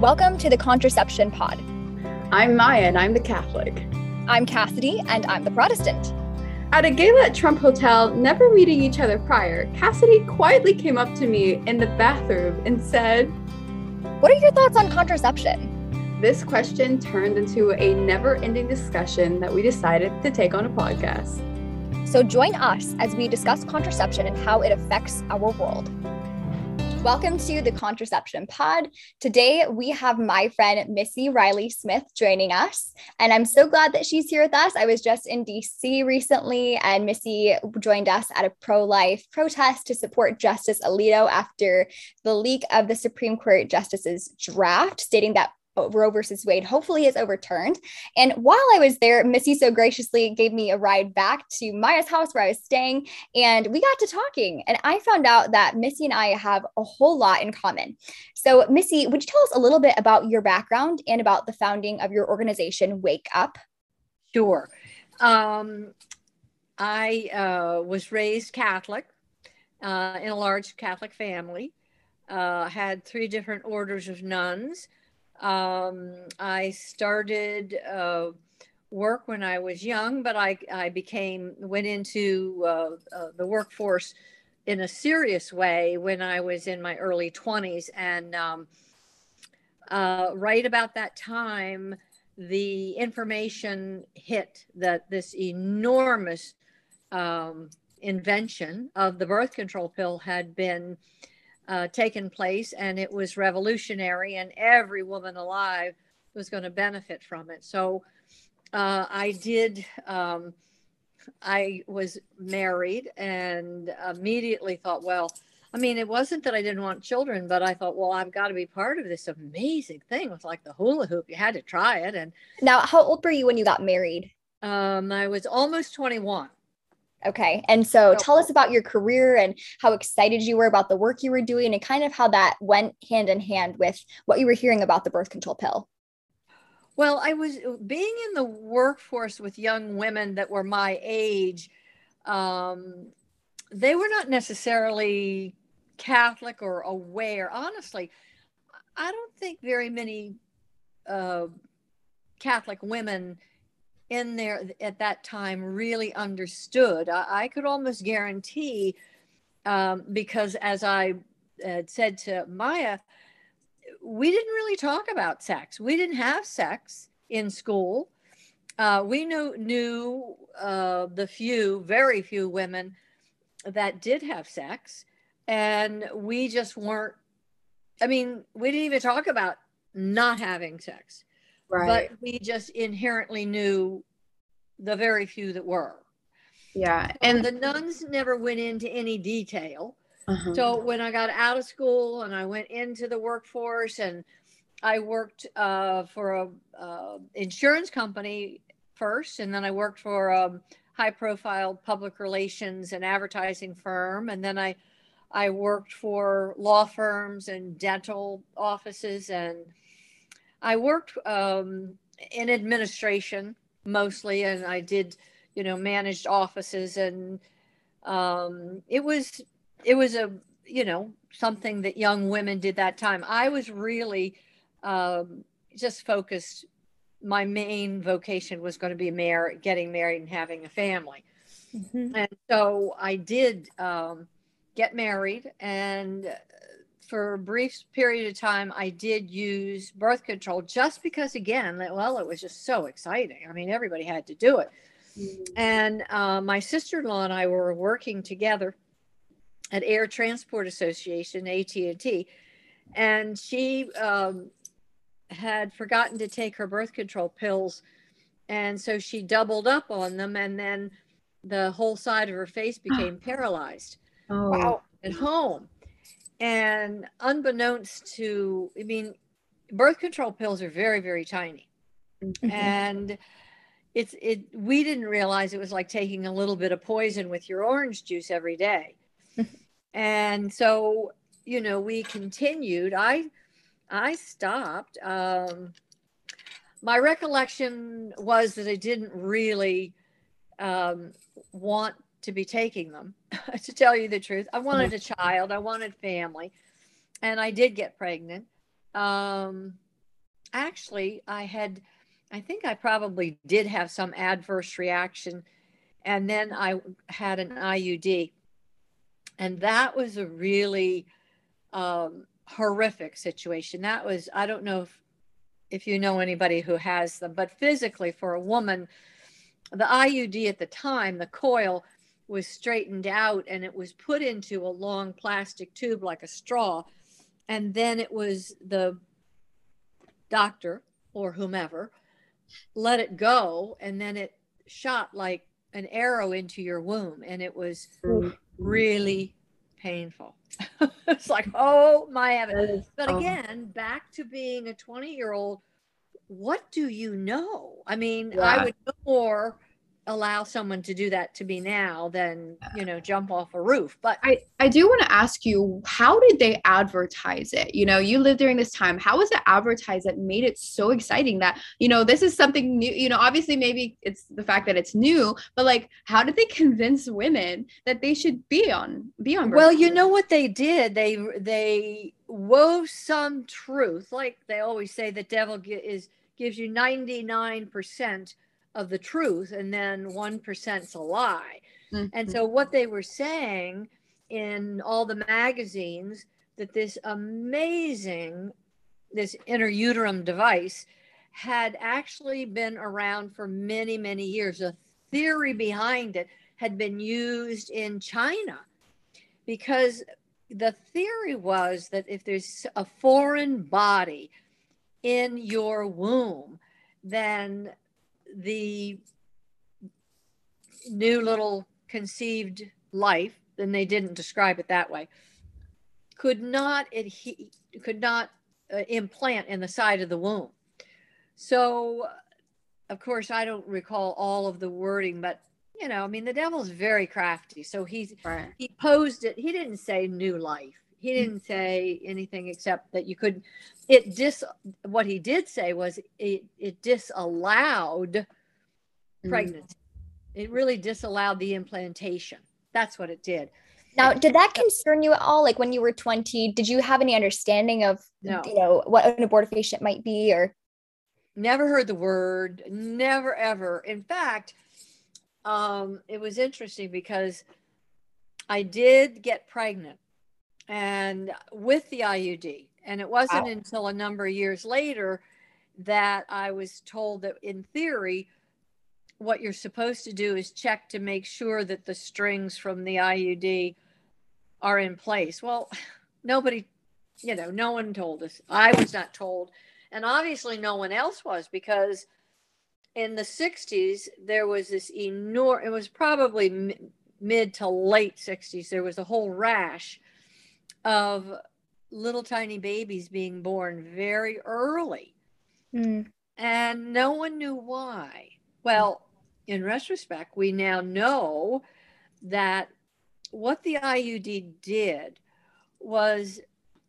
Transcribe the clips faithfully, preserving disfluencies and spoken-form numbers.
Welcome to the Contraception Pod. I'm Maya, and I'm the Catholic. I'm Cassidy, and I'm the Protestant. At a gala at Trump Hotel, never meeting each other prior, Cassidy quietly came up to me in the bathroom and said, "What are your thoughts on contraception?" This question turned into a never-ending discussion that we decided to take on a podcast. So join us as we discuss contraception and how it affects our world. Welcome to the Contraception Pod. Today, we have my friend Missy Riley-Smith joining us, and I'm so glad that she's here with us. I was just in D C recently, and Missy joined us at a pro-life protest to support Justice Alito after the leak of the Supreme Court Justice's draft, stating that Roe versus Wade hopefully is overturned. And while I was there, Missy so graciously gave me a ride back to Maya's house where I was staying, and we got to talking, and I found out that Missy and I have a whole lot in common. So Missy, would you tell us a little bit about your background and about the founding of your organization, Wake Up? Sure. Um, I uh, was raised Catholic uh, in a large Catholic family, uh, had three different orders of nuns. Um, I started uh, work when I was young, but I, I became, went into uh, uh, the workforce in a serious way when I was in my early twenties. And um, uh, right about that time, the information hit that this enormous um, invention of the birth control pill had been Uh, taken place, and it was revolutionary, and every woman alive was going to benefit from it. So uh, I did, um, I was married and immediately thought, well, I mean, it wasn't that I didn't want children, but I thought, well, I've got to be part of this amazing thing. It was like the hula hoop. You had to try it. And now, how old were you when you got married? Um, I was almost twenty-one. Okay. And so tell us about your career and how excited you were about the work you were doing and kind of how that went hand in hand with what you were hearing about the birth control pill. Well, I was being in the workforce with young women that were my age. Um, they were not necessarily Catholic or aware. Honestly, I don't think very many uh, Catholic women in there at that time really understood. I, I could almost guarantee, um, because as I had said to Maya, we didn't really talk about sex. We didn't have sex in school. Uh, we knew, knew uh, the few, very few women that did have sex, and we just weren't, I mean, we didn't even talk about not having sex. Right. But we just inherently knew the very few that were. Yeah. And the nuns never went into any detail. Uh-huh. So when I got out of school and I went into the workforce, and I worked uh, for a uh, insurance company first, and then I worked for a high profile public relations and advertising firm. And then I, I worked for law firms and dental offices, and I worked um, in administration mostly, and I did, you know, managed offices, and um, it was, it was a, you know, something that young women did that time. I was really um, just focused. My main vocation was going to be mar- getting married and having a family. Mm-hmm. And so I did um, get married, and for a brief period of time, I did use birth control just because, again, well, it was just so exciting. I mean, everybody had to do it. Mm-hmm. And uh, my sister-in-law and I were working together at Air Transport Association, A T and T, and she um, had forgotten to take her birth control pills. And so she doubled up on them, and then the whole side of her face became paralyzed. Oh. Wow. At home. And unbeknownst to, I mean, birth control pills are very, very tiny. Mm-hmm. And it's it. we didn't realize it was like taking a little bit of poison with your orange juice every day. And so, you know, we continued. I, I stopped. Um, my recollection was that I didn't really um, want to be taking them, to tell you the truth. I wanted a child. I wanted family. And I did get pregnant. Um, actually, I had, I think I probably did have some adverse reaction. And then I had an I U D. And that was a really um, horrific situation. That was, I don't know if, if you know anybody who has them, but physically for a woman, the I U D at the time, the coil was straightened out and it was put into a long plastic tube like a straw. And then it was the doctor or whomever let it go. And then it shot like an arrow into your womb. And it was really painful. It's like, oh my heavens. But again, back to being a twenty year old, what do you know? I mean, yeah. I would more allow someone to do that to me now than, you know, jump off a roof. But I, I do want to ask you, how did they advertise it? You know, you lived during this time. How was it advertised that made it so exciting that, you know, this is something new? You know, obviously maybe it's the fact that it's new, but like, how did they convince women that they should be on, be on? Well, you know what they did? They, they wove some truth. Like they always say, the devil is, gives you ninety-nine percent of the truth, and then one percent's a lie. Mm-hmm. And so what they were saying in all the magazines, that this amazing, this interuterine device had actually been around for many, many years. The theory behind it had been used in China, because the theory was that if there's a foreign body in your womb, then the new little conceived life, then they didn't describe it that way, could not adhere, could not uh, implant in the side of the womb. So, of course, I don't recall all of the wording, but, you know, I mean, the devil's very crafty. So he's, right. he posed it. He didn't say new life. He didn't say anything except that you could, it dis, what he did say was it, it disallowed pregnancy. Mm. It really disallowed the implantation. That's what it did. Now, did that concern you at all? Like when you were twenty, did you have any understanding of, no. you know, what an abortifacient might be, or? Never heard the word, never, ever. In fact, um, it was interesting because I did get pregnant. And with the I U D, and it wasn't wow. until a number of years later that I was told that in theory, what you're supposed to do is check to make sure that the strings from the I U D are in place. Well, nobody, you know, no one told us. I was not told. And obviously no one else was, because in the sixties, there was this enormous, it was probably m- mid to late sixties, there was a whole rash of little tiny babies being born very early. Mm. And no one knew why. Well, in retrospect, we now know that what the I U D did was,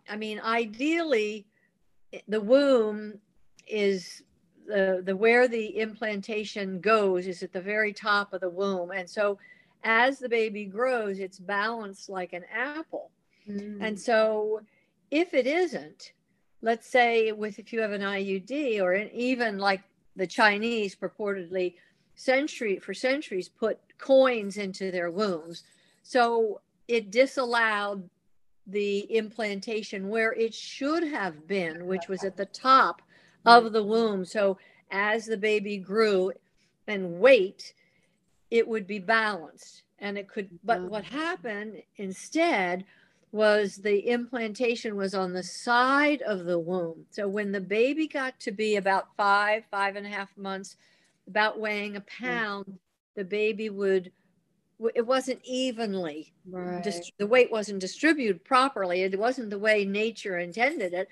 I mean, ideally, the womb is the, the where the implantation goes is at the very top of the womb. And so as the baby grows, it's balanced like an apple. And so if it isn't, let's say with, if you have an I U D, or an, even like the Chinese purportedly century for centuries put coins into their wombs. So it disallowed the implantation where it should have been, which was at the top of the womb. So as the baby grew and weight, it would be balanced, and it could, but what happened instead was the implantation was on the side of the womb. So when the baby got to be about five, five and a half months, about weighing a pound, mm. the baby would, it wasn't evenly, right. dist- the weight wasn't distributed properly. It wasn't the way nature intended it.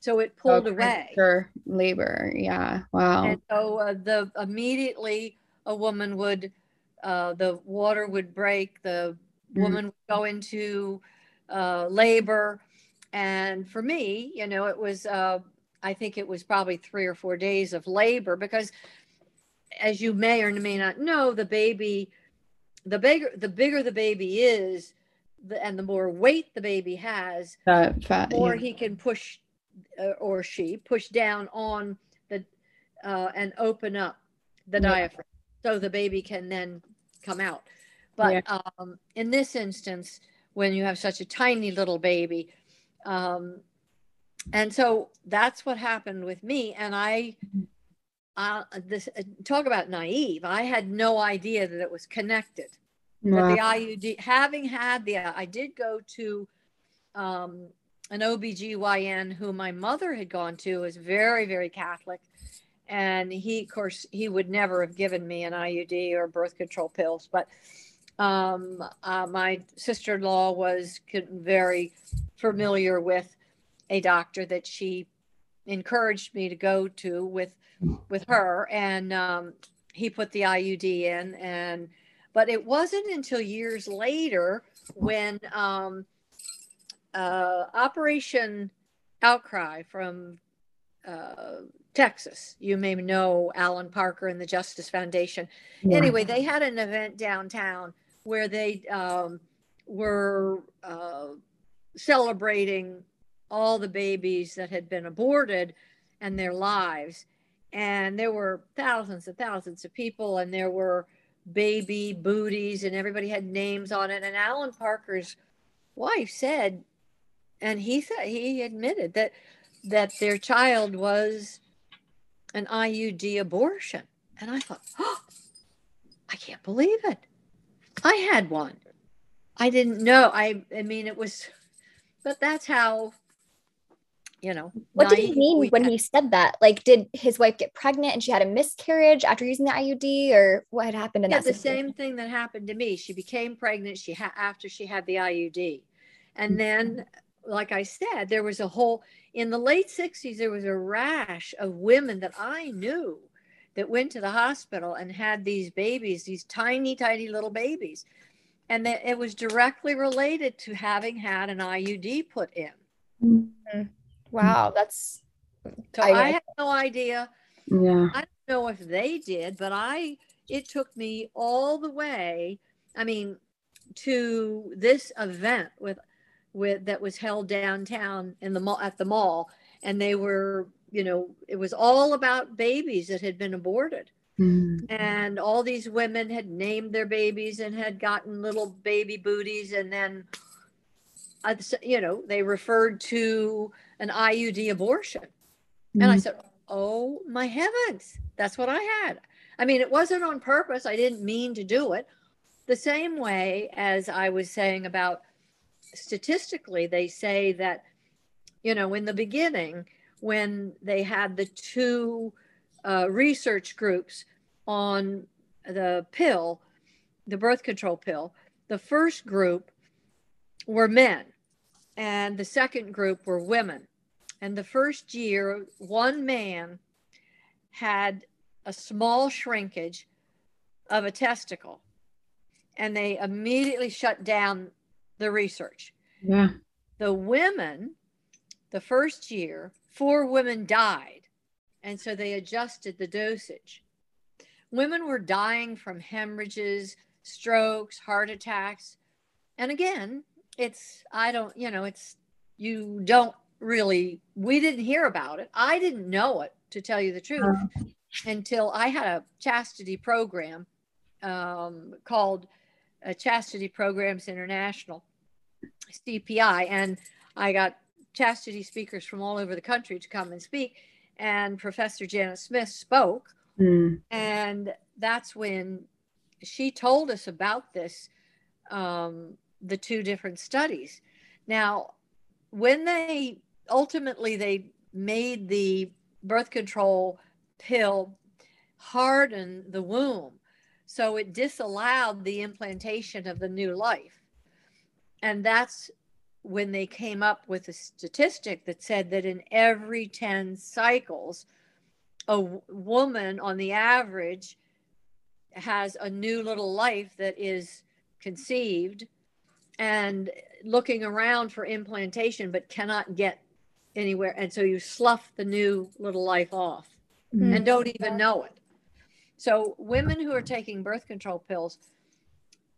So it pulled oh, away. For labor, yeah, wow. And so uh, the immediately a woman would, uh, the water would break, the mm. woman would go into, Uh, labor. And for me, you know, it was, uh, I think it was probably three or four days of labor, because as you may or may not know, the baby, the bigger, the bigger the baby is, the, and the more weight the baby has, uh, fat, the more yeah. he can push uh, or she push down on the uh, and open up the yeah. diaphragm so the baby can then come out. But yeah. um, in this instance, when you have such a tiny little baby, um, and so that's what happened with me. And I, uh, this uh, talk about naive. I had no idea that it was connected. Wow. But the I U D, having had the, I did go to um, an O B G Y N who my mother had gone to, is very, very Catholic. And he, of course, he would never have given me an I U D or birth control pills. But um, uh, my sister-in-law was very familiar with a doctor that she encouraged me to go to with, with her. And um, he put the I U D in. And But it wasn't until years later when um, uh, Operation Outcry from uh, Texas, you may know Alan Parker and the Justice Foundation. Yeah. Anyway, they had an event downtown where they um, were uh, celebrating all the babies that had been aborted and their lives. And there were thousands and thousands of people, and there were baby booties, and everybody had names on it. And Alan Parker's wife said, and he said, he admitted that that their child was an I U D abortion. And I thought, oh, I can't believe it. I had one. I didn't know. I I mean, it was, but that's how, you know. What did he mean when he said that? Like, did his wife get pregnant and she had a miscarriage after using the I U D, or what had happened in yeah, that the situation? Same thing that happened to me. She became pregnant she ha- after she had the I U D. And then, like I said, there was a whole, in the late sixties, there was a rash of women that I knew that went to the hospital and had these babies, these tiny, tiny little babies. And that it was directly related to having had an I U D put in. Mm-hmm. Wow, that's... So I, I have no idea. Yeah. I don't know if they did, but I, it took me all the way, I mean, to this event with, with that was held downtown in the mall, at the mall. And they were, you know, it was all about babies that had been aborted. Mm-hmm. And all these women had named their babies and had gotten little baby booties. And then, you know, they referred to an I U D abortion. Mm-hmm. And I said, oh my heavens, that's what I had. I mean, it wasn't on purpose. I didn't mean to do it. The same way as I was saying about statistically, they say that, you know, in the beginning, when they had the two uh, research groups on the pill, the birth control pill, the first group were men. And the second group were women. And the first year, one man had a small shrinkage of a testicle. And they immediately shut down the research. Yeah. The women, the first year, four women died. And so they adjusted the dosage. Women were dying from hemorrhages, strokes, heart attacks. And again, It's, I don't, you know, it's, you don't really, we didn't hear about it. I didn't know it, to tell you the truth, until I had a chastity program um, called uh, Chastity Programs International, C P I. And I got chastity speakers from all over the country to come and speak. And Professor Janet Smith spoke. Mm. And that's when she told us about this um the two different studies. Now, when they ultimately they made the birth control pill harden the womb, so it disallowed the implantation of the new life. And that's when they came up with a statistic that said that in every ten cycles, a w- woman on the average has a new little life that is conceived and looking around for implantation, but cannot get anywhere. And so you slough the new little life off mm-hmm. and don't even know it. So women who are taking birth control pills,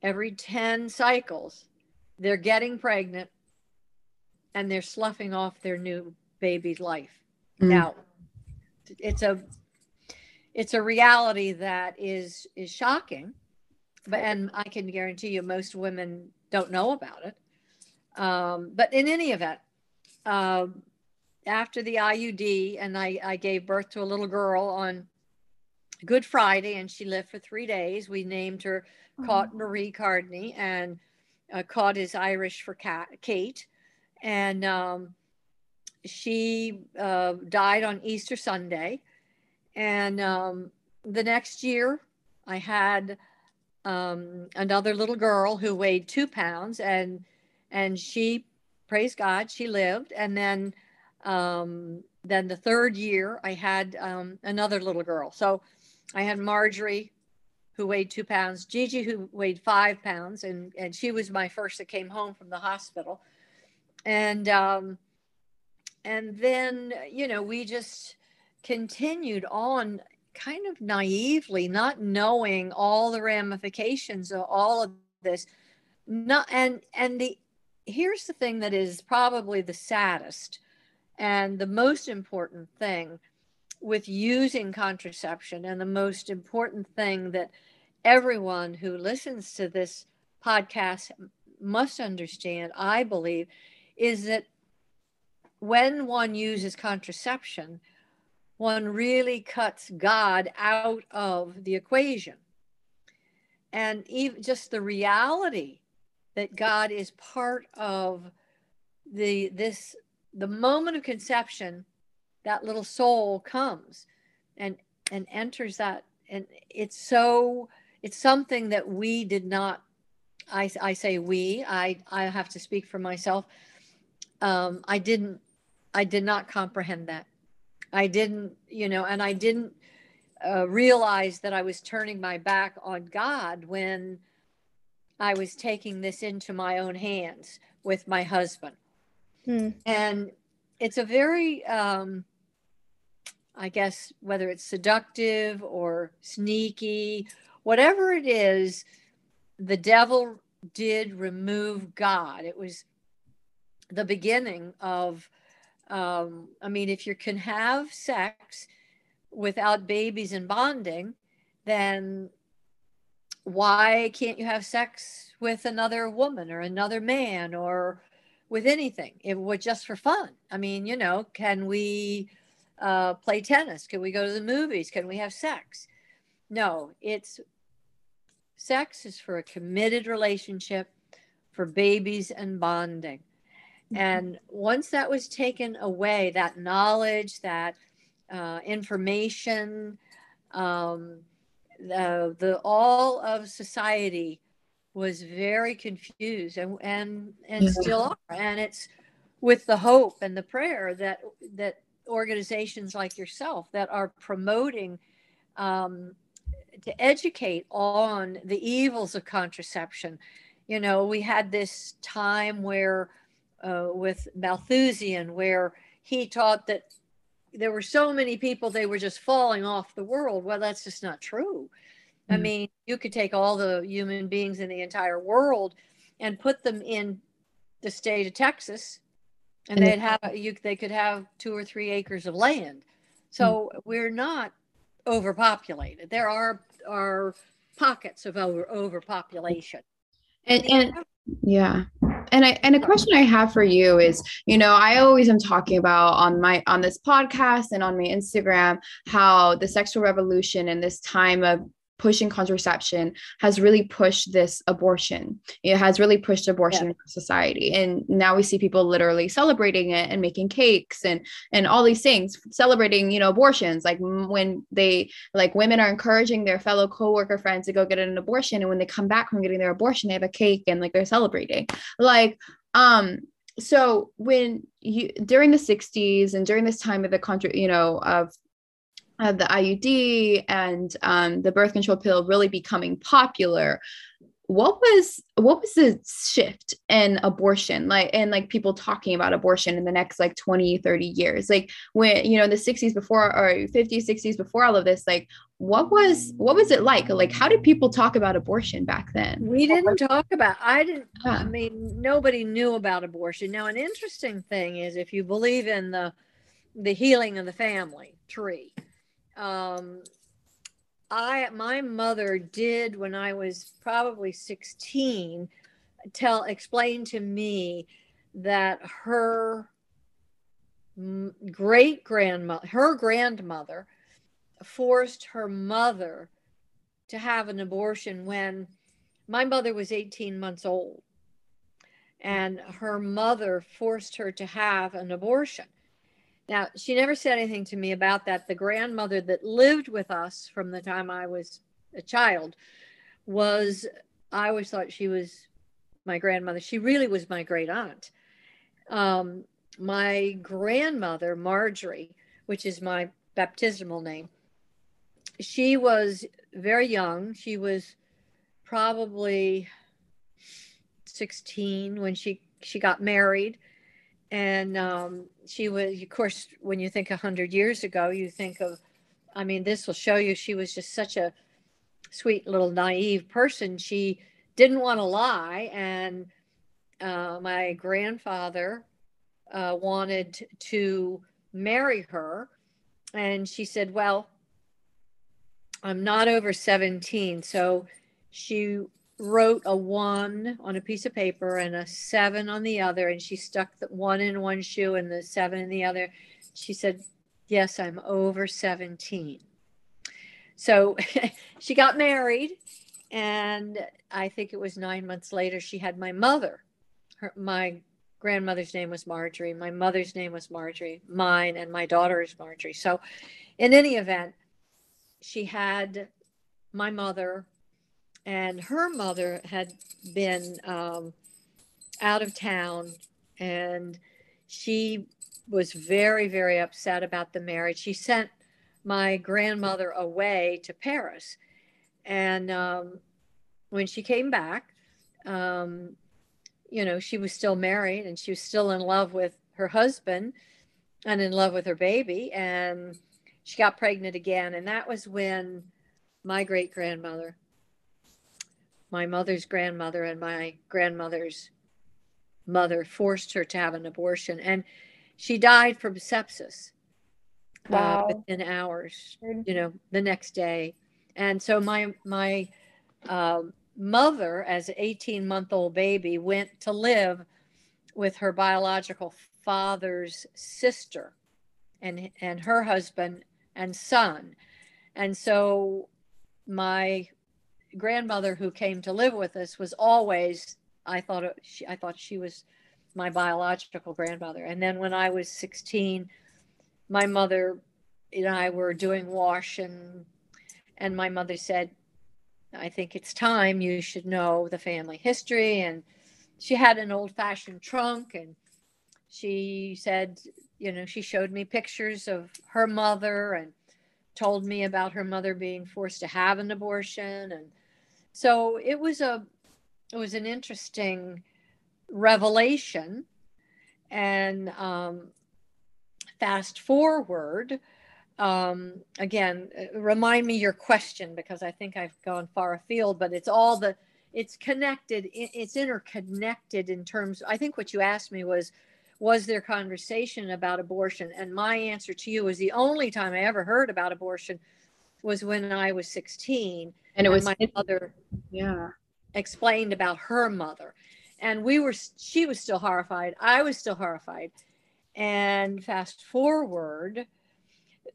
every ten cycles, they're getting pregnant and they're sloughing off their new baby's life. Mm. Now, it's a it's a reality that is is shocking, but and I can guarantee you most women don't know about it. Um, but in any event, uh, after the I U D, and I, I gave birth to a little girl on Good Friday, and she lived for three days. We named her mm-hmm. Caught Marie Cardney, and uh, Caught is Irish for cat, Kate. And um, she uh, died on Easter Sunday. And um, the next year, I had um, another little girl who weighed two pounds, and and she, praise God, she lived. And then um, then the third year, I had um, another little girl. So I had Marjorie, who weighed two pounds, Gigi, who weighed five pounds, and, and she was my first that came home from the hospital. And um, and then, you know, we just continued on kind of naively, not knowing all the ramifications of all of this. Not, and and the here's the thing that is probably the saddest and the most important thing with using contraception, and the most important thing that everyone who listens to this podcast must understand, I believe, is that when one uses contraception, one really cuts God out of the equation. And even just the reality that God is part of the this the moment of conception, that little soul comes and and enters that, and it's so it's something that we did not. I, I say we. I I have to speak for myself. Um, I didn't. I did not comprehend that. I didn't, you know, and I didn't uh, realize that I was turning my back on God when I was taking this into my own hands with my husband. Hmm. And it's a very, um, I guess, whether it's seductive or sneaky, whatever it is, the devil did remove God. It was the beginning of Um, I mean, if you can have sex without babies and bonding, then why can't you have sex with another woman or another man or with anything? It was just for fun. I mean, you know, can we uh, play tennis? Can we go to the movies? Can we have sex? No, it's sex is for a committed relationship, for babies and bonding. And once that was taken away, that knowledge, that uh, information, um, the, the all of society was very confused, and and, and yeah. still are. And it's with the hope and the prayer that that organizations like yourself that are promoting um, to educate on the evils of contraception. You know, we had this time where. Uh, with Malthusian, where he taught that there were so many people, they were just falling off the world. Well, that's just not true. Mm-hmm. I mean, you could take all the human beings in the entire world and put them in the state of Texas, and mm-hmm. they'd have you. They could have two or three acres of land. So mm-hmm. we're not overpopulated. There are are pockets of over overpopulation. And and yeah. And I, and a question I have for you is, you know, I always am talking about on my, on this podcast and on my Instagram, how the sexual revolution and this time of pushing contraception has really pushed this abortion. It has really pushed abortion yeah. in society. And now we see people literally celebrating it and making cakes and, and all these things, celebrating, you know, abortions. Like when they, like women are encouraging their fellow coworker friends to go get an abortion. And when they come back from getting their abortion, they have a cake and like they're celebrating. Like, um, so when you, during the sixties and during this time of the country, you know, of Uh, the I U D and um, the birth control pill really becoming popular. What was what was the shift in abortion, like, and like people talking about abortion in the next like twenty, thirty years? Like when, you know, in the sixties before or fifties, sixties before all of this, like what was what was it like? Like, how did people talk about abortion back then? We didn't talk about I didn't. Yeah. I mean, nobody knew about abortion. Now, an interesting thing is if you believe in the the healing of the family tree. Um, I, my mother did, when I was probably sixteen, tell, explain to me that her great grandmother, her grandmother forced her mother to have an abortion when my mother was eighteen months old, and her mother forced her to have an abortion. Now, she never said anything to me about that. The grandmother that lived with us from the time I was a child was, I always thought she was my grandmother. She really was my great aunt. Um, my grandmother, Marjorie, which is my baptismal name, she was very young. She was probably sixteen when she, she got married. And um, she was, of course, when you think a hundred years ago, you think of, I mean, this will show you, she was just such a sweet little naive person. She didn't want to lie. And uh, my grandfather uh, wanted to marry her. And she said, well, I'm not over seventeen. So she wrote a one on a piece of paper and a seven on the other. And she stuck the one in one shoe and the seven in the other. She said, yes, I'm over seventeen. So she got married. And I think it was nine months later, she had my mother. Her, my grandmother's name was Marjorie. My mother's name was Marjorie. Mine and my daughter's Marjorie. So in any event, she had my mother, and her mother had been um, out of town, and she was very, very upset about the marriage. She sent my grandmother away to Paris. And um, when she came back, um, you know, she was still married, and she was still in love with her husband and in love with her baby. And she got pregnant again. And that was when my great grandmother, my mother's grandmother, and my grandmother's mother forced her to have an abortion. And she died from sepsis. Wow. Uh, within hours, you know, the next day. And so my my uh, mother, as an eighteen-month-old baby, went to live with her biological father's sister and, and her husband and son. And so my grandmother, who came to live with us, was always, I thought she, I thought she was my biological grandmother. And then when I was sixteen, my mother and I were doing wash, and and my mother said, I think it's time, you should know the family history. And she had an old-fashioned trunk, and she said, you know, she showed me pictures of her mother and told me about her mother being forced to have an abortion. And so it was a, it was an interesting revelation. And um, fast forward, um, again, remind me your question, because I think I've gone far afield, but it's all the, it's connected, it's interconnected in terms, I think what you asked me was, was there conversation about abortion? And my answer to you was the only time I ever heard about abortion was when I was sixteen. And it was my mother, yeah, explained about her mother. And we were, she was still horrified. I was still horrified. And fast forward,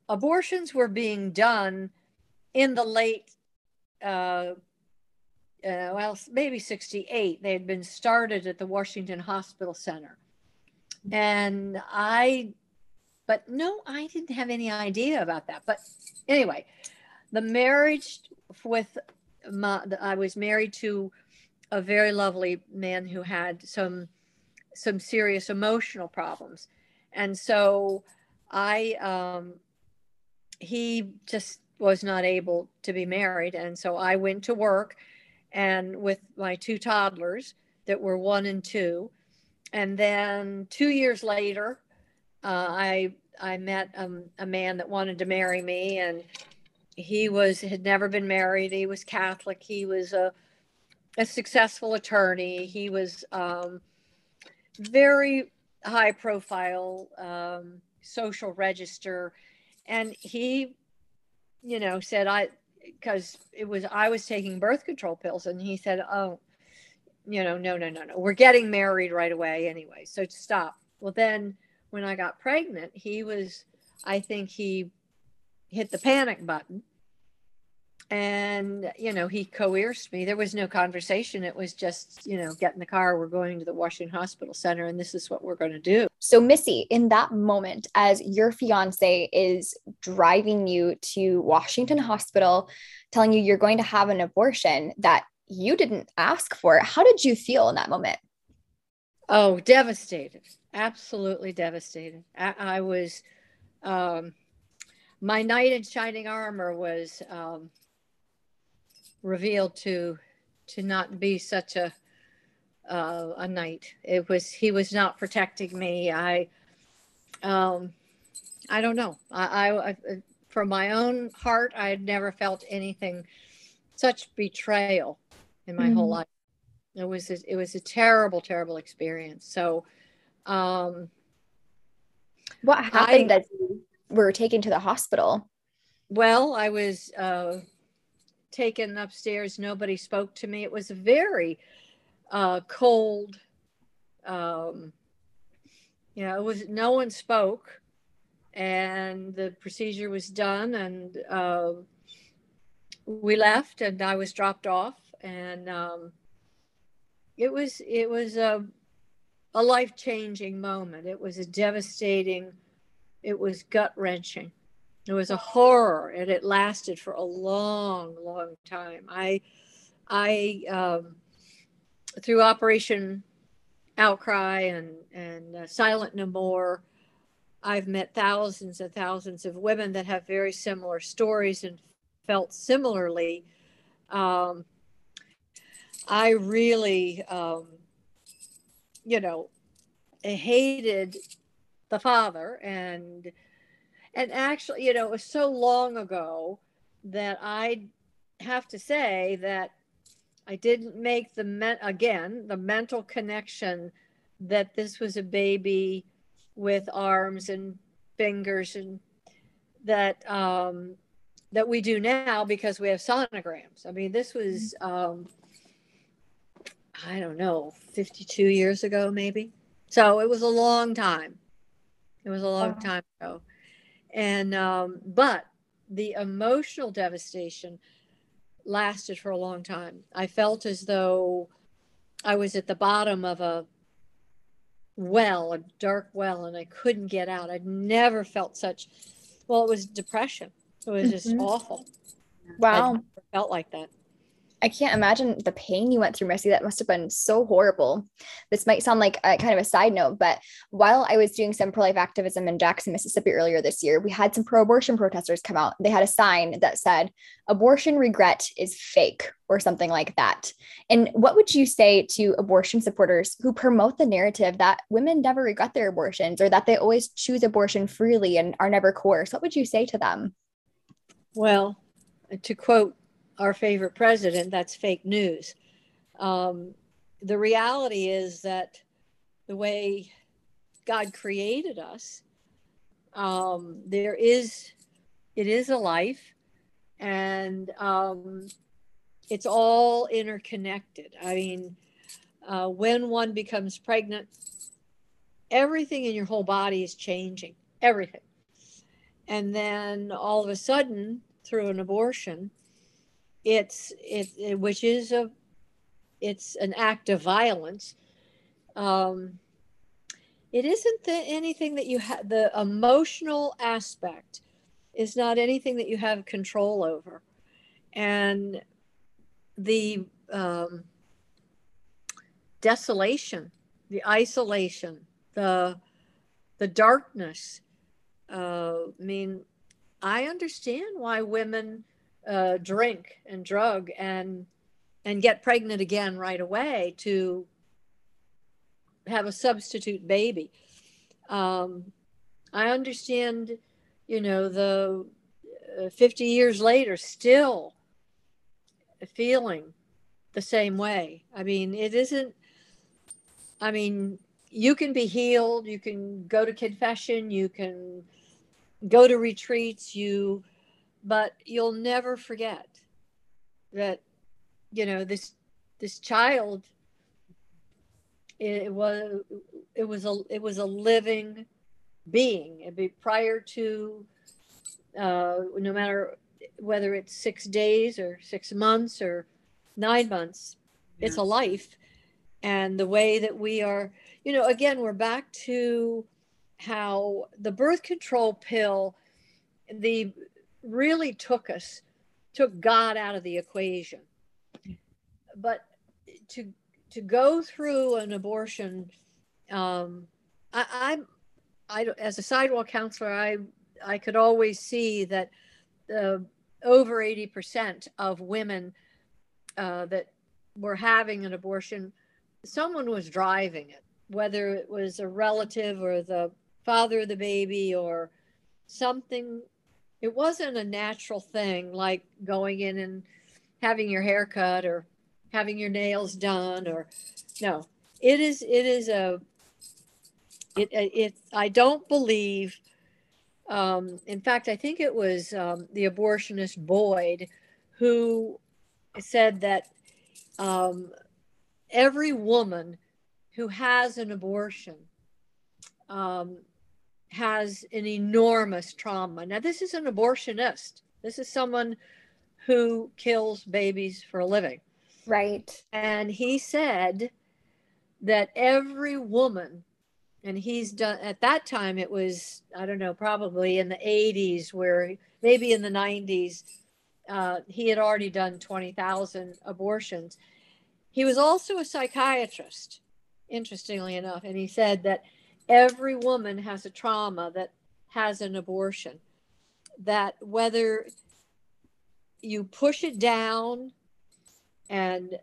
abortions were being done in the late, uh, uh, well, maybe sixty-eight. They had been started at the Washington Hospital Center. And I, but no, I didn't have any idea about that. But anyway, the marriage with my, I was married to a very lovely man who had some, some serious emotional problems. And so I, um, he just was not able to be married. And so I went to work, and with my two toddlers that were one and two. And then two years later, uh, I I met um, a man that wanted to marry me, and he was had never been married. He was Catholic. He was a a successful attorney. He was um, very high profile, um, social register. And he, you know, said, I, because it was, I was taking birth control pills. And he said, oh, you know, no, no, no, no. We're getting married right away anyway. So stop. Well, then when I got pregnant, he was, I think he hit the panic button. And, you know, he coerced me. There was no conversation. It was just, you know, get in the car. We're going to the Washington Hospital Center, and this is what we're going to do. So, Missy, in that moment, as your fiance is driving you to Washington Hospital, telling you you're going to have an abortion that you didn't ask for, how did you feel in that moment? Oh, devastated. Absolutely devastated. I, I was, um, my knight in shining armor was, um, revealed to to not be such a uh, a knight. It was, he was not protecting me. I um, I don't know. I, I, I from my own heart, I had never felt anything such betrayal in my mm-hmm. whole life. It was a, it was a terrible, terrible experience. So, um, what happened I, that you were taken to the hospital? Well, I was. Uh, taken upstairs. Nobody spoke to me. It was a very uh, cold, um, you know, it was, no one spoke, and the procedure was done, and uh, we left, and I was dropped off, and um, it was, it was a, a life-changing moment. It was a devastating, it was gut-wrenching. It was a horror, and it lasted for a long, long time. I, I, um, through Operation Outcry and and uh, Silent No More, I've met thousands and thousands of women that have very similar stories and felt similarly. Um, I really, um, you know, hated the father. And. And actually, you know, it was so long ago that I have to say that I didn't make the, men- again, the mental connection that this was a baby with arms and fingers, and that, um, that we do now because we have sonograms. I mean, this was, um, I don't know, fifty-two years ago, maybe. So it was a long time. It was a long wow. time ago. And, um, but the emotional devastation lasted for a long time. I felt as though I was at the bottom of a well, a dark well, and I couldn't get out. I'd never felt such, well, it was depression. It was just mm-hmm. awful. Wow. I never felt like that. I can't imagine the pain you went through, Missy. That must have been so horrible. This might sound like a kind of a side note, but while I was doing some pro-life activism in Jackson, Mississippi earlier this year, we had some pro-abortion protesters come out. They had a sign that said, "Abortion regret is fake," or something like that. And what would you say to abortion supporters who promote the narrative that women never regret their abortions, or that they always choose abortion freely and are never coerced? What would you say to them? Well, to quote our favorite president, that's fake news. Um, the reality is that the way God created us, um, there is, it is a life, and um, it's all interconnected. I mean, uh, when one becomes pregnant, everything in your whole body is changing, everything. And then all of a sudden, through an abortion, It's it, it which is a it's an act of violence. Um, it isn't the, anything that you have. The emotional aspect is not anything that you have control over, and the um, desolation, the isolation, the the darkness. Uh, I mean, I understand why women. Uh, drink and drug and and get pregnant again right away to have a substitute baby. Um, I understand, you know, the uh, fifty years later, still feeling the same way. I mean, it isn't, I mean, you can be healed. You can go to confession. You can go to retreats. You, but you'll never forget that, you know, this this child. It was it was a it was a living being. It'd be prior to, uh, no matter whether it's six days or six months or nine months, yes. It's a life. And the way that we are, you know, again, we're back to how the birth control pill, the really took us, took God out of the equation. But to to go through an abortion, um, I, I'm, I, as a sidewalk counselor, I I could always see that uh, over eighty percent of women uh, that were having an abortion, someone was driving it, whether it was a relative or the father of the baby or something. It wasn't a natural thing like going in and having your hair cut or having your nails done or no, it is, it is a, it, it, I don't believe, um, in fact, I think it was um, the abortionist Boyd who said that um, every woman who has an abortion um, has an enormous trauma. Now, this is an abortionist. This is someone who kills babies for a living. Right. And he said that every woman, and he's done, at that time it was, I don't know, probably in the eighties, where maybe in the nineties, uh, he had already done twenty thousand abortions. He was also a psychiatrist, interestingly enough, and he said that every woman has a trauma that has an abortion, that whether you push it down and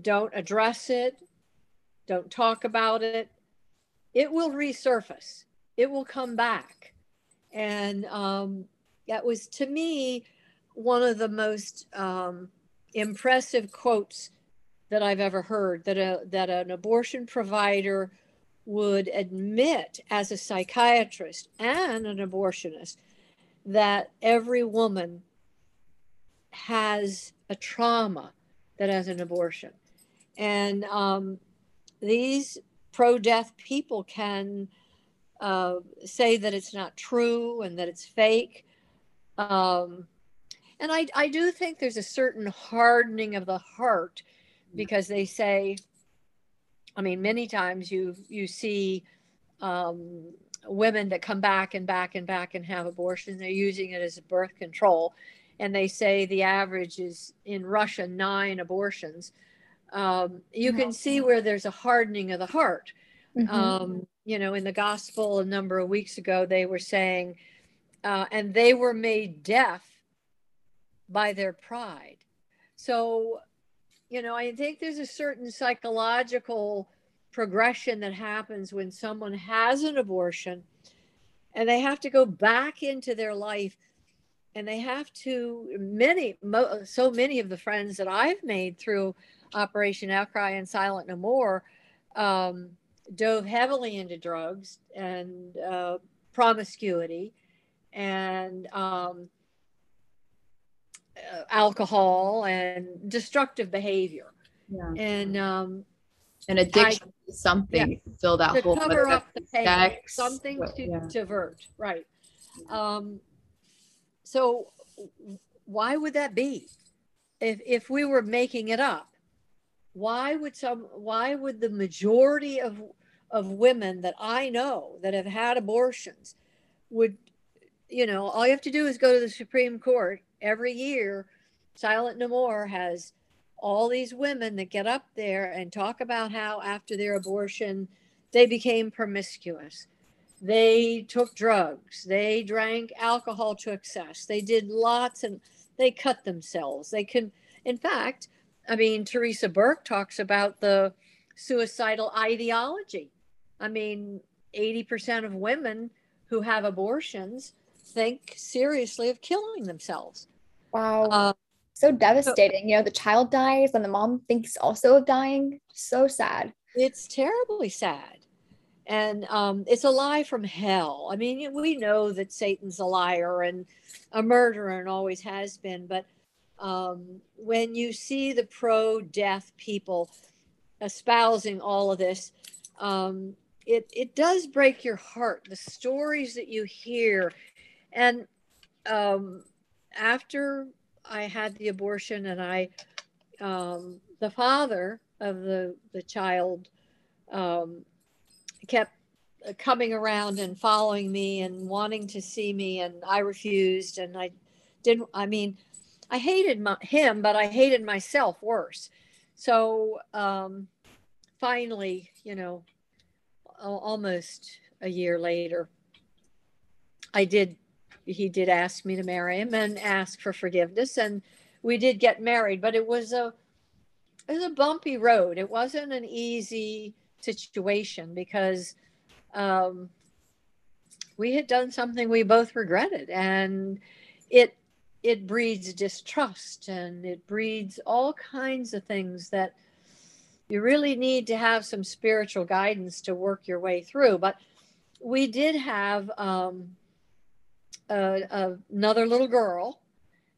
don't address it, don't talk about it, it will resurface. It will come back. And um, that was, to me, one of the most um, impressive quotes that I've ever heard, that a, that an abortion provider would admit as a psychiatrist and an abortionist that every woman has a trauma that has an abortion. And um, these pro-death people can uh, say that it's not true and that it's fake. Um, and I, I do think there's a certain hardening of the heart, because they say, I mean, many times you you see um, women that come back and back and back and have abortions. They're using it as a birth control. And they say the average is in Russia, nine abortions. Um, you can see where there's a hardening of the heart. Mm-hmm. Um, you know, in the gospel a number of weeks ago, they were saying, uh, and they were made deaf by their pride. So, you know, I think there's a certain psychological progression that happens when someone has an abortion and they have to go back into their life, and they have to, many, mo- so many of the friends that I've made through Operation Outcry and Silent No More um, dove heavily into drugs and uh, promiscuity and um Uh, alcohol and destructive behavior, yeah. and um, an addiction I, to something yeah, fill that to whole cover up the pain, sex, something but, to yeah. divert, right? Um, so why would that be? If if we were making it up, why would some? Why would the majority of of women that I know that have had abortions would, you know, all you have to do is go to the Supreme Court. Every year, Silent No More has all these women that get up there and talk about how after their abortion, they became promiscuous. They took drugs. They drank alcohol to excess. They did lots, and they cut themselves. They can, in fact, I mean, Teresa Burke talks about the suicidal ideology. I mean, eighty percent of women who have abortions think seriously of killing themselves. Wow. Um, so devastating. So, you know, the child dies and the mom thinks also of dying. So sad. It's terribly sad. And um, it's a lie from hell. I mean, we know that Satan's a liar and a murderer and always has been. But um, when you see the pro-death people espousing all of this, um, it, it does break your heart, the stories that you hear. And um, after I had the abortion and I, um, the father of the, the child, um, kept coming around and following me and wanting to see me, and I refused, and I didn't, I mean, I hated my, him, but I hated myself worse. So um, finally, you know, almost a year later, I did, he did ask me to marry him and ask for forgiveness, and we did get married, but it was a, it was a bumpy road. It wasn't an easy situation because um, we had done something we both regretted, and it it breeds distrust, and it breeds all kinds of things that you really need to have some spiritual guidance to work your way through. But we did have um, a, a, another little girl,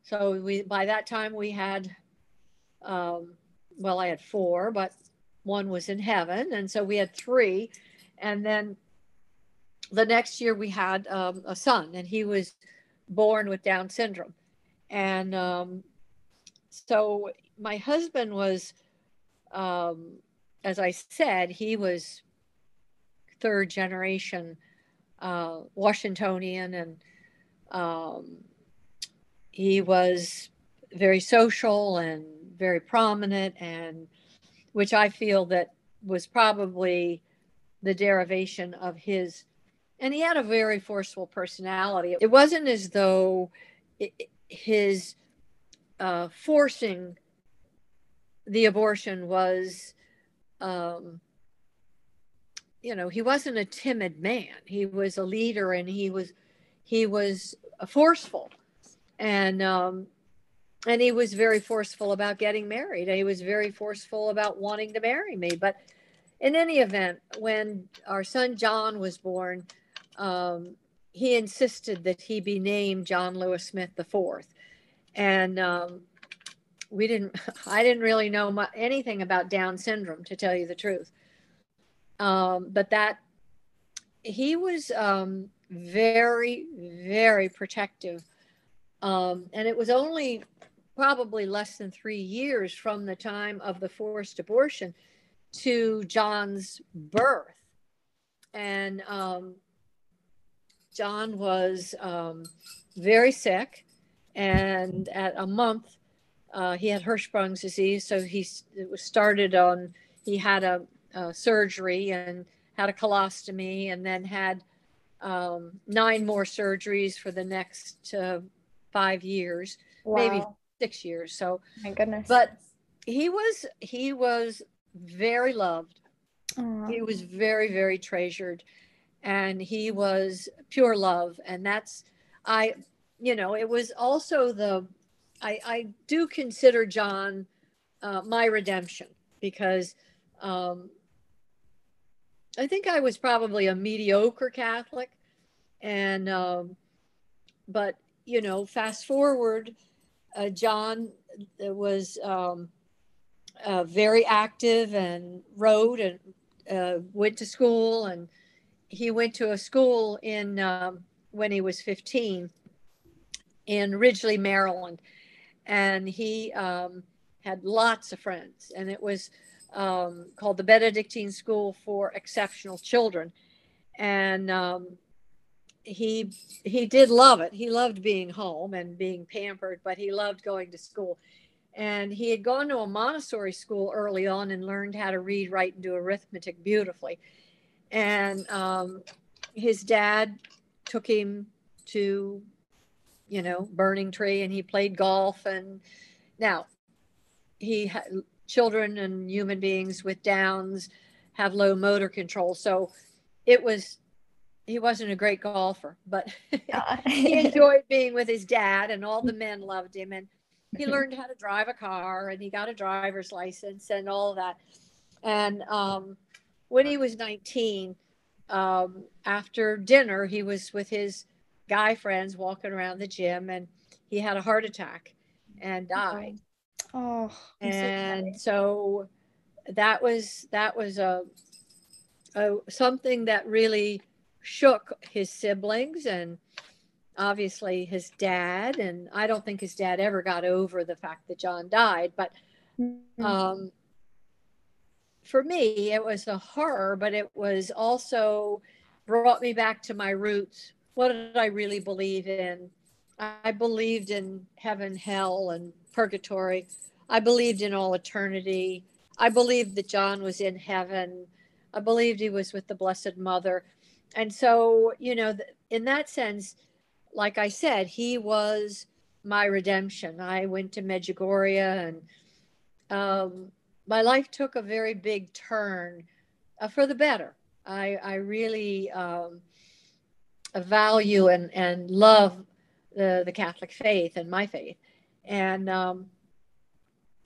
so we by that time we had um, well, I had four, but one was in heaven. And so we had three. And then the next year we had um, a son, and he was born with Down syndrome. And um, so my husband was, um, as I said, he was third generation uh, Washingtonian. And um, he was very social and very prominent, and which I feel that was probably the derivation of his, and he had a very forceful personality. It wasn't as though it, his uh, forcing the abortion was, um, you know, he wasn't a timid man. He was a leader, and he was, he was forceful, and, um, And he was very forceful about getting married. He was very forceful about wanting to marry me. But in any event, when our son John was born, um, he insisted that he be named John Lewis Smith the fourth. And um, we didn't, I didn't really know my, anything about Down syndrome, to tell you the truth. Um, but that he was um, very, very protective. Um, and it was only probably less than three years from the time of the forced abortion to John's birth. And um, John was um, very sick. And at a month, uh, he had Hirschsprung's disease. So he it was started on, he had a, a surgery and had a colostomy, and then had um, nine more surgeries for the next uh, five years, wow. maybe six years. So, my goodness. But he was, he was very loved. Aww. He was very, very treasured, and he was pure love. And that's, I, you know, it was also the, I, I do consider John uh, my redemption, because um, I think I was probably a mediocre Catholic, and, um, but you know, fast forward, Uh, John was um, uh, very active and rode and uh, went to school, and he went to a school in um, when he was fifteen in Ridgely, Maryland, and he um, had lots of friends, and it was um, called the Benedictine School for Exceptional Children, and um, He he did love it. He loved being home and being pampered, but he loved going to school. And he had gone to a Montessori school early on and learned how to read, write, and do arithmetic beautifully. And um, his dad took him to, you know, Burning Tree, and he played golf. And now, he had, children and human beings with Downs have low motor control, so it was. He wasn't a great golfer, but he enjoyed being with his dad, and all the men loved him. And he learned how to drive a car, and he got a driver's license and all that. And um, when he was nineteen, um, after dinner, he was with his guy friends walking around the gym, and he had a heart attack and died. Oh, I'm and so, so that was that was a, a something that really shook his siblings and obviously his dad. And I don't think his dad ever got over the fact that John died. But mm-hmm. um, for me, it was a horror, but it was also brought me back to my roots. What did I really believe in? I believed in heaven, hell, and purgatory. I believed in all eternity. I believed that John was in heaven. I believed he was with the Blessed Mother. And so, you know, in that sense, like I said, he was my redemption. I went to Medjugorje, and um, my life took a very big turn uh, for the better. I, I really um, value and, and love the, the Catholic faith and my faith. And um,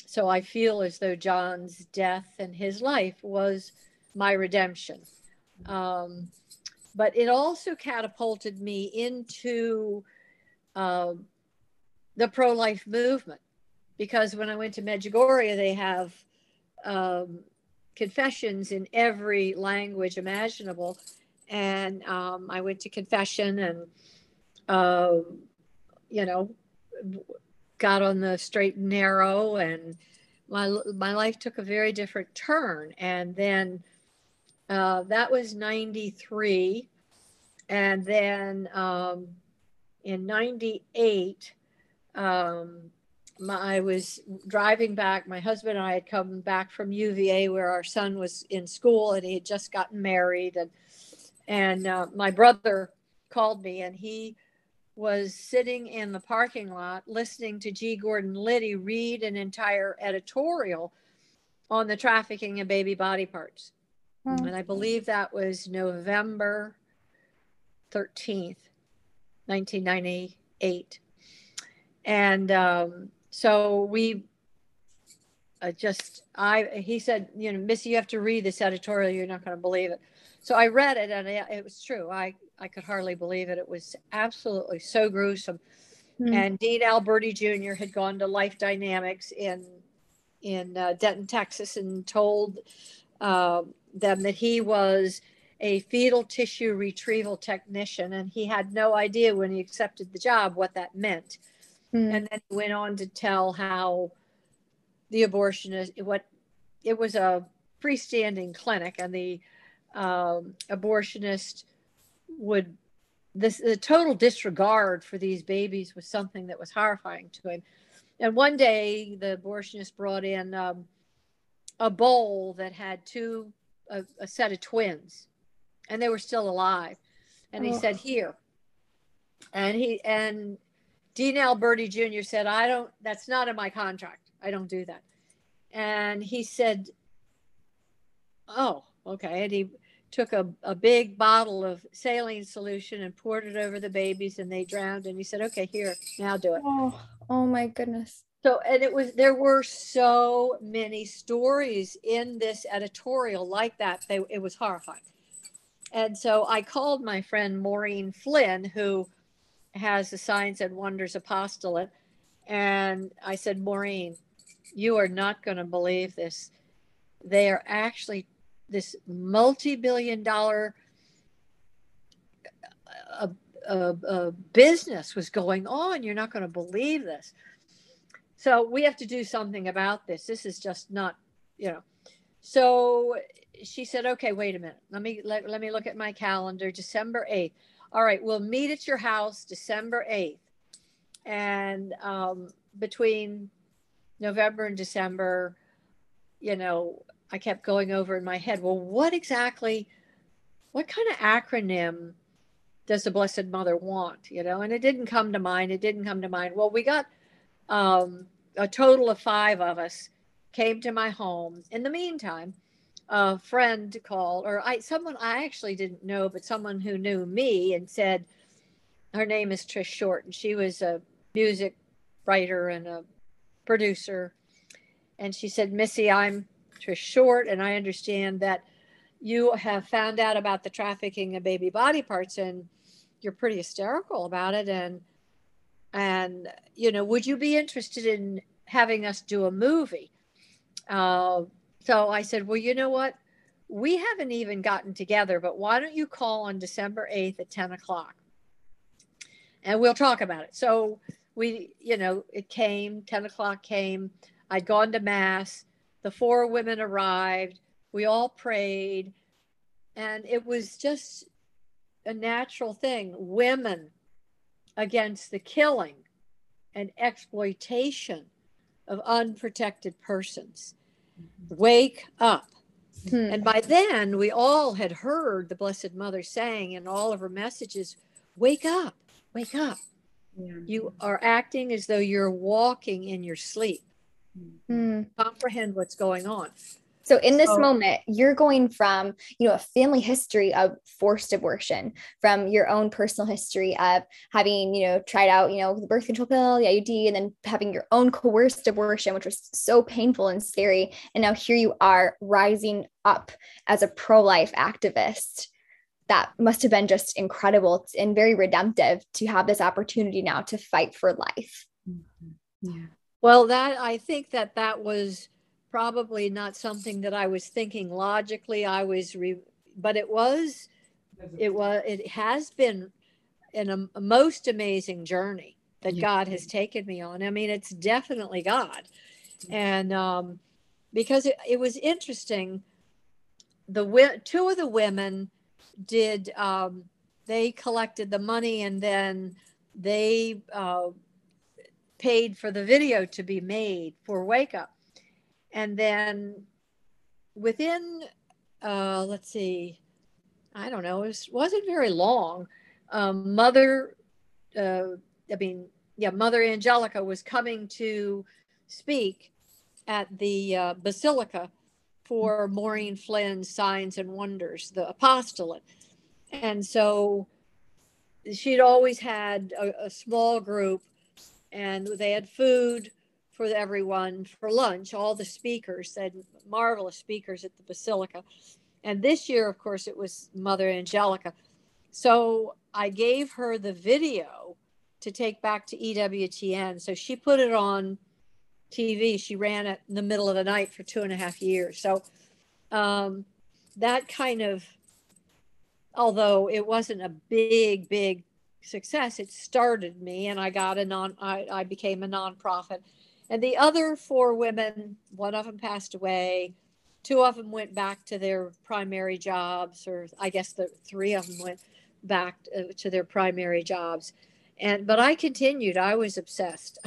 so I feel as though John's death and his life was my redemption. Um, but it also catapulted me into uh, the pro-life movement, because when I went to Medjugorje, they have um, confessions in every language imaginable. And um, I went to confession and, uh, you know, got on the straight and narrow, and my my life took a very different turn. And then uh, that was ninety-three, and then um, in ninety-eight, um, my, I was driving back. My husband and I had come back from U V A, where our son was in school, and he had just gotten married. And and uh, my brother called me, and he was sitting in the parking lot listening to G. Gordon Liddy read an entire editorial on the trafficking of baby body parts. Mm-hmm. And I believe that was November thirteenth, nineteen ninety-eight. And um, so we uh, just, I he said, you know, Missy, you have to read this editorial. You're not going to believe it. So I read it, and it, it was true. I I could hardly believe it. It was absolutely so gruesome. Mm. And Dean Alberti Junior had gone to Life Dynamics in in uh, Denton, Texas, and told uh, them that he was a fetal tissue retrieval technician, and he had no idea when he accepted the job what that meant. Mm. And then he went on to tell how the abortionist, what it was a freestanding clinic, and the um, abortionist would, this, the total disregard for these babies was something that was horrifying to him. And one day the abortionist brought in um, a bowl that had two, a, a set of twins, and they were still alive. And he oh. said, here, and he, and Dean Alberti Junior said, I don't, that's not in my contract. I don't do that. And he said, oh, okay. And he took a, a big bottle of saline solution and poured it over the babies, and they drowned. And he said, okay, here, now do it. Oh, oh my goodness. So, and it was, there were so many stories in this editorial like that. They, it was horrifying. And so I called my friend Maureen Flynn, who has the Signs and Wonders apostolate. And I said, Maureen, you are not going to believe this. They are actually, this multi-billion dollar uh, uh, uh, business was going on. You're not going to believe this. So we have to do something about this. This is just not, you know. So she said, okay, wait a minute. Let me, let, let me look at my calendar, December eighth. All right, we'll meet at your house December eighth. And um, between November and December, you know, I kept going over in my head, well, what exactly, what kind of acronym does the Blessed Mother want, you know? And it didn't come to mind. It didn't come to mind. Well, we got um, a total of five of us came to my home. In the meantime, a friend called, or I, someone I actually didn't know, but someone who knew me, and said, her name is Trish Short, and she was a music writer and a producer. And she said, Missy, I'm Trish Short, and I understand that you have found out about the trafficking of baby body parts and you're pretty hysterical about it. And, and, you know, would you be interested in having us do a movie? Uh, so I said, well, you know what? We haven't even gotten together, but why don't you call on December eighth at ten o'clock? And we'll talk about it. So we, you know, it came, ten o'clock came. I'd gone to mass. The four women arrived. We all prayed. And it was just a natural thing. Women against the killing and exploitation of unprotected persons. Mm-hmm. Wake up. Mm-hmm. And by then, we all had heard the Blessed Mother saying in all of her messages, wake up. Wake up. Yeah. You are acting as though you're walking in your sleep. Mm. Comprehend what's going on. So in this so, moment, you're going from, you know, a family history of forced abortion, from your own personal history of having, you know, tried out, you know, the birth control pill, the I U D, and then having your own coerced abortion, which was so painful and scary. And now here you are rising up as a pro-life activist. That must have been just incredible and very redemptive to have this opportunity now to fight for life. Mm-hmm. Yeah. Well, that I think that that was probably not something that I was thinking logically. I was, re, but it was, it was, it has been an, a, a most amazing journey that yeah. God has taken me on. I mean, it's definitely God. And um, because it, it was interesting, the two of the women did, um, they collected the money and then they uh, paid for the video to be made for Wake Up. And then within, uh, let's see, I don't know, it was, wasn't very long. Um, Mother, uh, I mean, yeah, Mother Angelica was coming to speak at the uh, Basilica for Maureen Flynn's Signs and Wonders, the apostolate. And so she'd always had a, a small group and they had food for everyone for lunch, all the speakers, and marvelous speakers at the Basilica. And this year, of course, it was Mother Angelica. So I gave her the video to take back to E W T N. So she put it on T V. She ran it in the middle of the night for two and a half years. So um, that kind of, although it wasn't a big, big success, it started me and I got a non, I, I became a nonprofit. And the other four women, one of them passed away. Two of them went back to their primary jobs, or I guess the three of them went back to their primary jobs. And, but I continued, I was obsessed.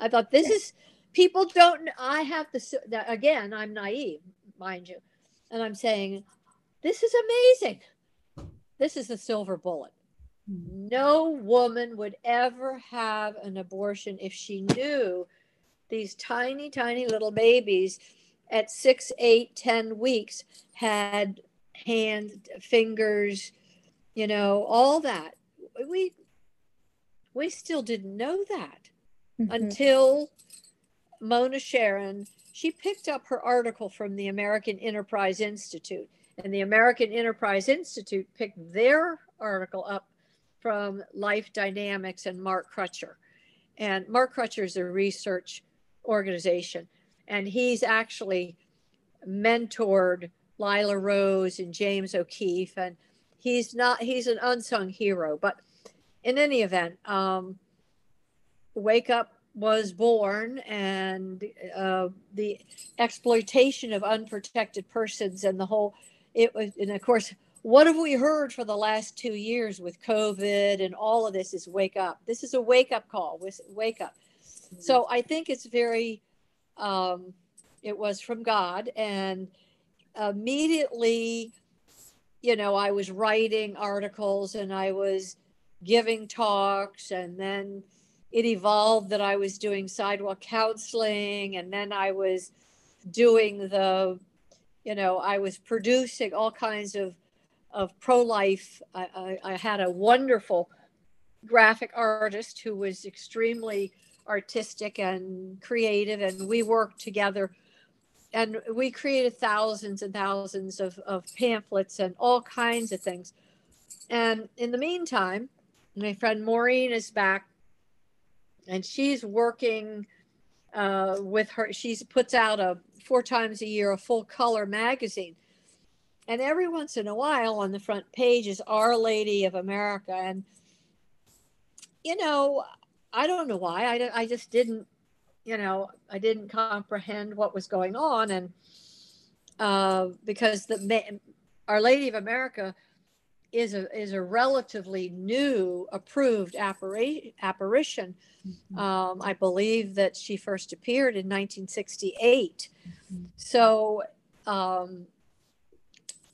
I thought this is, people don't, I have to, again, I'm naive, mind you. And I'm saying, this is amazing. This is the silver bullet. No woman would ever have an abortion if she knew these tiny, tiny little babies at six, eight, ten weeks had hands, fingers, you know, all that. We, we still didn't know that. Mm-hmm. Until Mona Sharon, she picked up her article from the American Enterprise Institute, and the American Enterprise Institute picked their article up from Life Dynamics and Mark Crutcher. And Mark Crutcher is a research organization, and he's actually mentored Lila Rose and James O'Keefe, and he's not, he's an unsung hero, but in any event, um, Wake Up was born, and uh, the exploitation of unprotected persons and the whole, it was, and of course, what have we heard for the last two years with COVID and all of this is wake up. This is a wake up call, wake up. So I think it's very, um, it was from God, and immediately, you know, I was writing articles and I was giving talks, and then it evolved that I was doing sidewalk counseling, and then I was doing the, you know, I was producing all kinds of, of pro-life. I, I, I had a wonderful graphic artist who was extremely artistic and creative, and we worked together and we created thousands and thousands of, of pamphlets and all kinds of things. And in the meantime, my friend Maureen is back, and she's working uh, with her. She puts out a four times a year, a full color magazine. And every once in a while on the front page is Our Lady of America. And, you know, I don't know why. I, I just didn't, you know, I didn't comprehend what was going on. And uh, because the Our Lady of America is a, is a relatively new approved appari apparition. Mm-hmm. um, I believe that she first appeared in nineteen sixty-eight. Mm-hmm. So, um,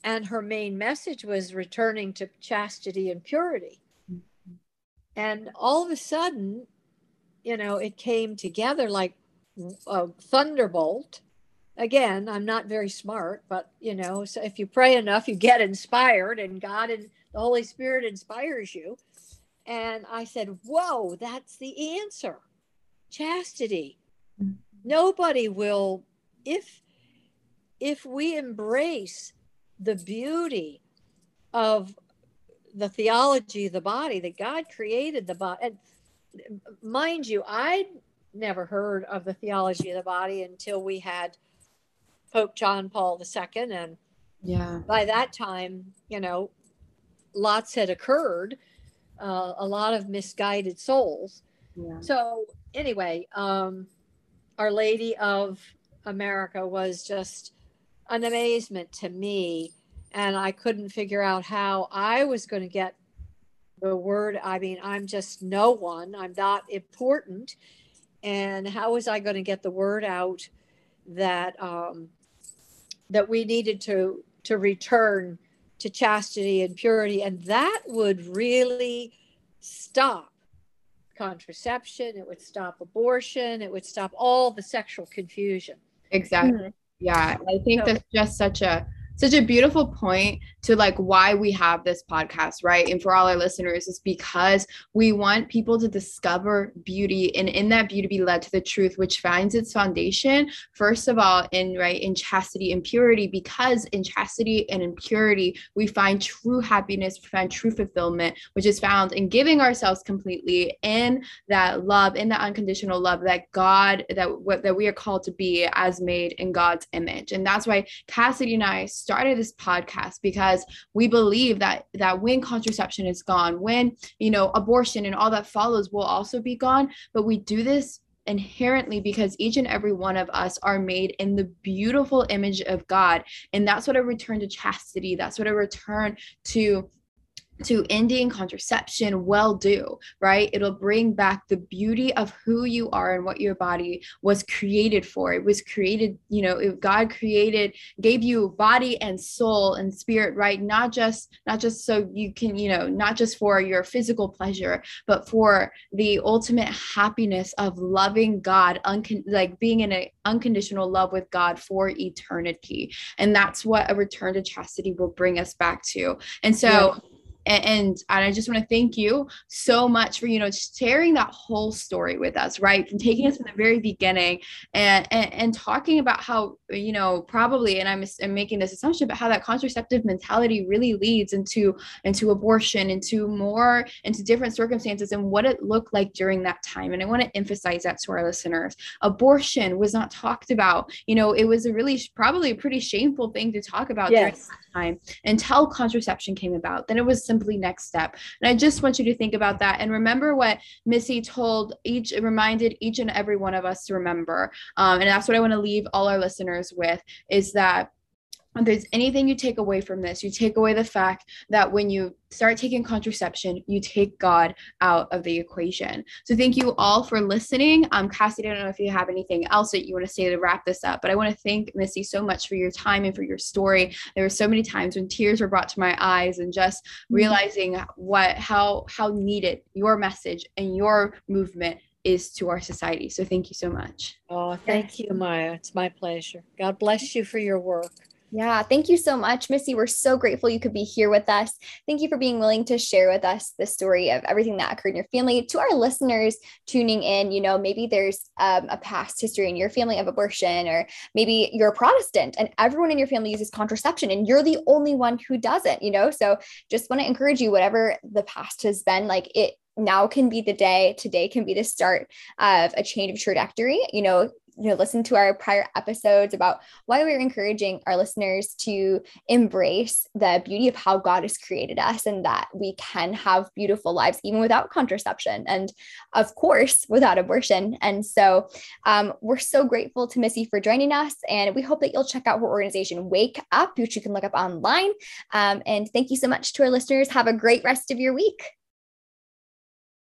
and her main message was returning to chastity and purity. Mm-hmm. And all of a sudden, you know, it came together like a thunderbolt. Again, I'm not very smart, but, you know, so if you pray enough, you get inspired, and God and the Holy Spirit inspires you. And I said, whoa, that's the answer. Chastity. Mm-hmm. Nobody will, if, if we embrace the beauty of the theology of the body, that God created the body. And mind you, I'd never heard of the theology of the body until we had Pope John Paul the Second, and yeah, by that time, you know, lots had occurred, uh, a lot of misguided souls. Yeah. So anyway, um, Our Lady of America was just an amazement to me, and I couldn't figure out how I was going to get the word. I mean, I'm just no one. I'm not important, and how was I going to get the word out that um, that we needed to, to return to chastity and purity. And that would really stop contraception. It would stop abortion. It would stop all the sexual confusion. Exactly. Mm-hmm. Yeah. I think so, that's just such a, such a beautiful point to like why we have this podcast, right? And for all our listeners, is because we want people to discover beauty, and in that beauty be led to the truth, which finds its foundation, first of all, in right in chastity and purity, because in chastity and in purity, we find true happiness, we find true fulfillment, which is found in giving ourselves completely in that love, in the unconditional love that God, that, that we are called to be as made in God's image. And that's why Cassidy and I started this podcast, because we believe that that when contraception is gone, when, you know, abortion and all that follows will also be gone, but we do this inherently because each and every one of us are made in the beautiful image of God. And that's what a return to chastity, that's what a return to to ending contraception will do, right? It'll bring back the beauty of who you are and what your body was created for. It was created, you know, if God created, gave you body and soul and spirit, right? Not just, not just so you can, you know, not just for your physical pleasure, but for the ultimate happiness of loving God, uncon- like being in an unconditional love with God for eternity. And that's what a return to chastity will bring us back to. And so, yeah. And, and I just want to thank you so much for, you know, sharing that whole story with us, right? From taking us from the very beginning and, and, and talking about how, you know, probably, and I'm, I'm making this assumption, but how that contraceptive mentality really leads into, into abortion, into more, into different circumstances and what it looked like during that time. And I want to emphasize that to our listeners. Abortion was not talked about. You know, it was a really, probably a pretty shameful thing to talk about. Yes. During that time until contraception came about. Then it was simply next step. And I just want you to think about that and remember what Missy told each, reminded each and every one of us to remember. Um, and that's what I want to leave all our listeners with, is that if there's anything you take away from this, you take away the fact that when you start taking contraception, you take God out of the equation. So thank you all for listening. Um, Cassidy, I don't know if you have anything else that you want to say to wrap this up, but I want to thank Missy so much for your time and for your story. There were so many times when tears were brought to my eyes and just realizing what, how, how needed your message and your movement is to our society. So thank you so much. Oh, thank you, Maya. It's my pleasure. God bless you for your work. Yeah, thank you so much, Missy. We're so grateful you could be here with us. Thank you for being willing to share with us the story of everything that occurred in your family. To our listeners tuning in, you know, maybe there's um, a past history in your family of abortion, or maybe you're a Protestant and everyone in your family uses contraception and you're the only one who doesn't, you know, so just want to encourage you, whatever the past has been, like it now can be the day, today can be the start of a change of trajectory, you know, you know, listen to our prior episodes about why we're encouraging our listeners to embrace the beauty of how God has created us and that we can have beautiful lives, even without contraception and of course, without abortion. And so um, we're so grateful to Missy for joining us. And we hope that you'll check out her organization, Wake Up, which you can look up online. Um, and thank you so much to our listeners. Have a great rest of your week.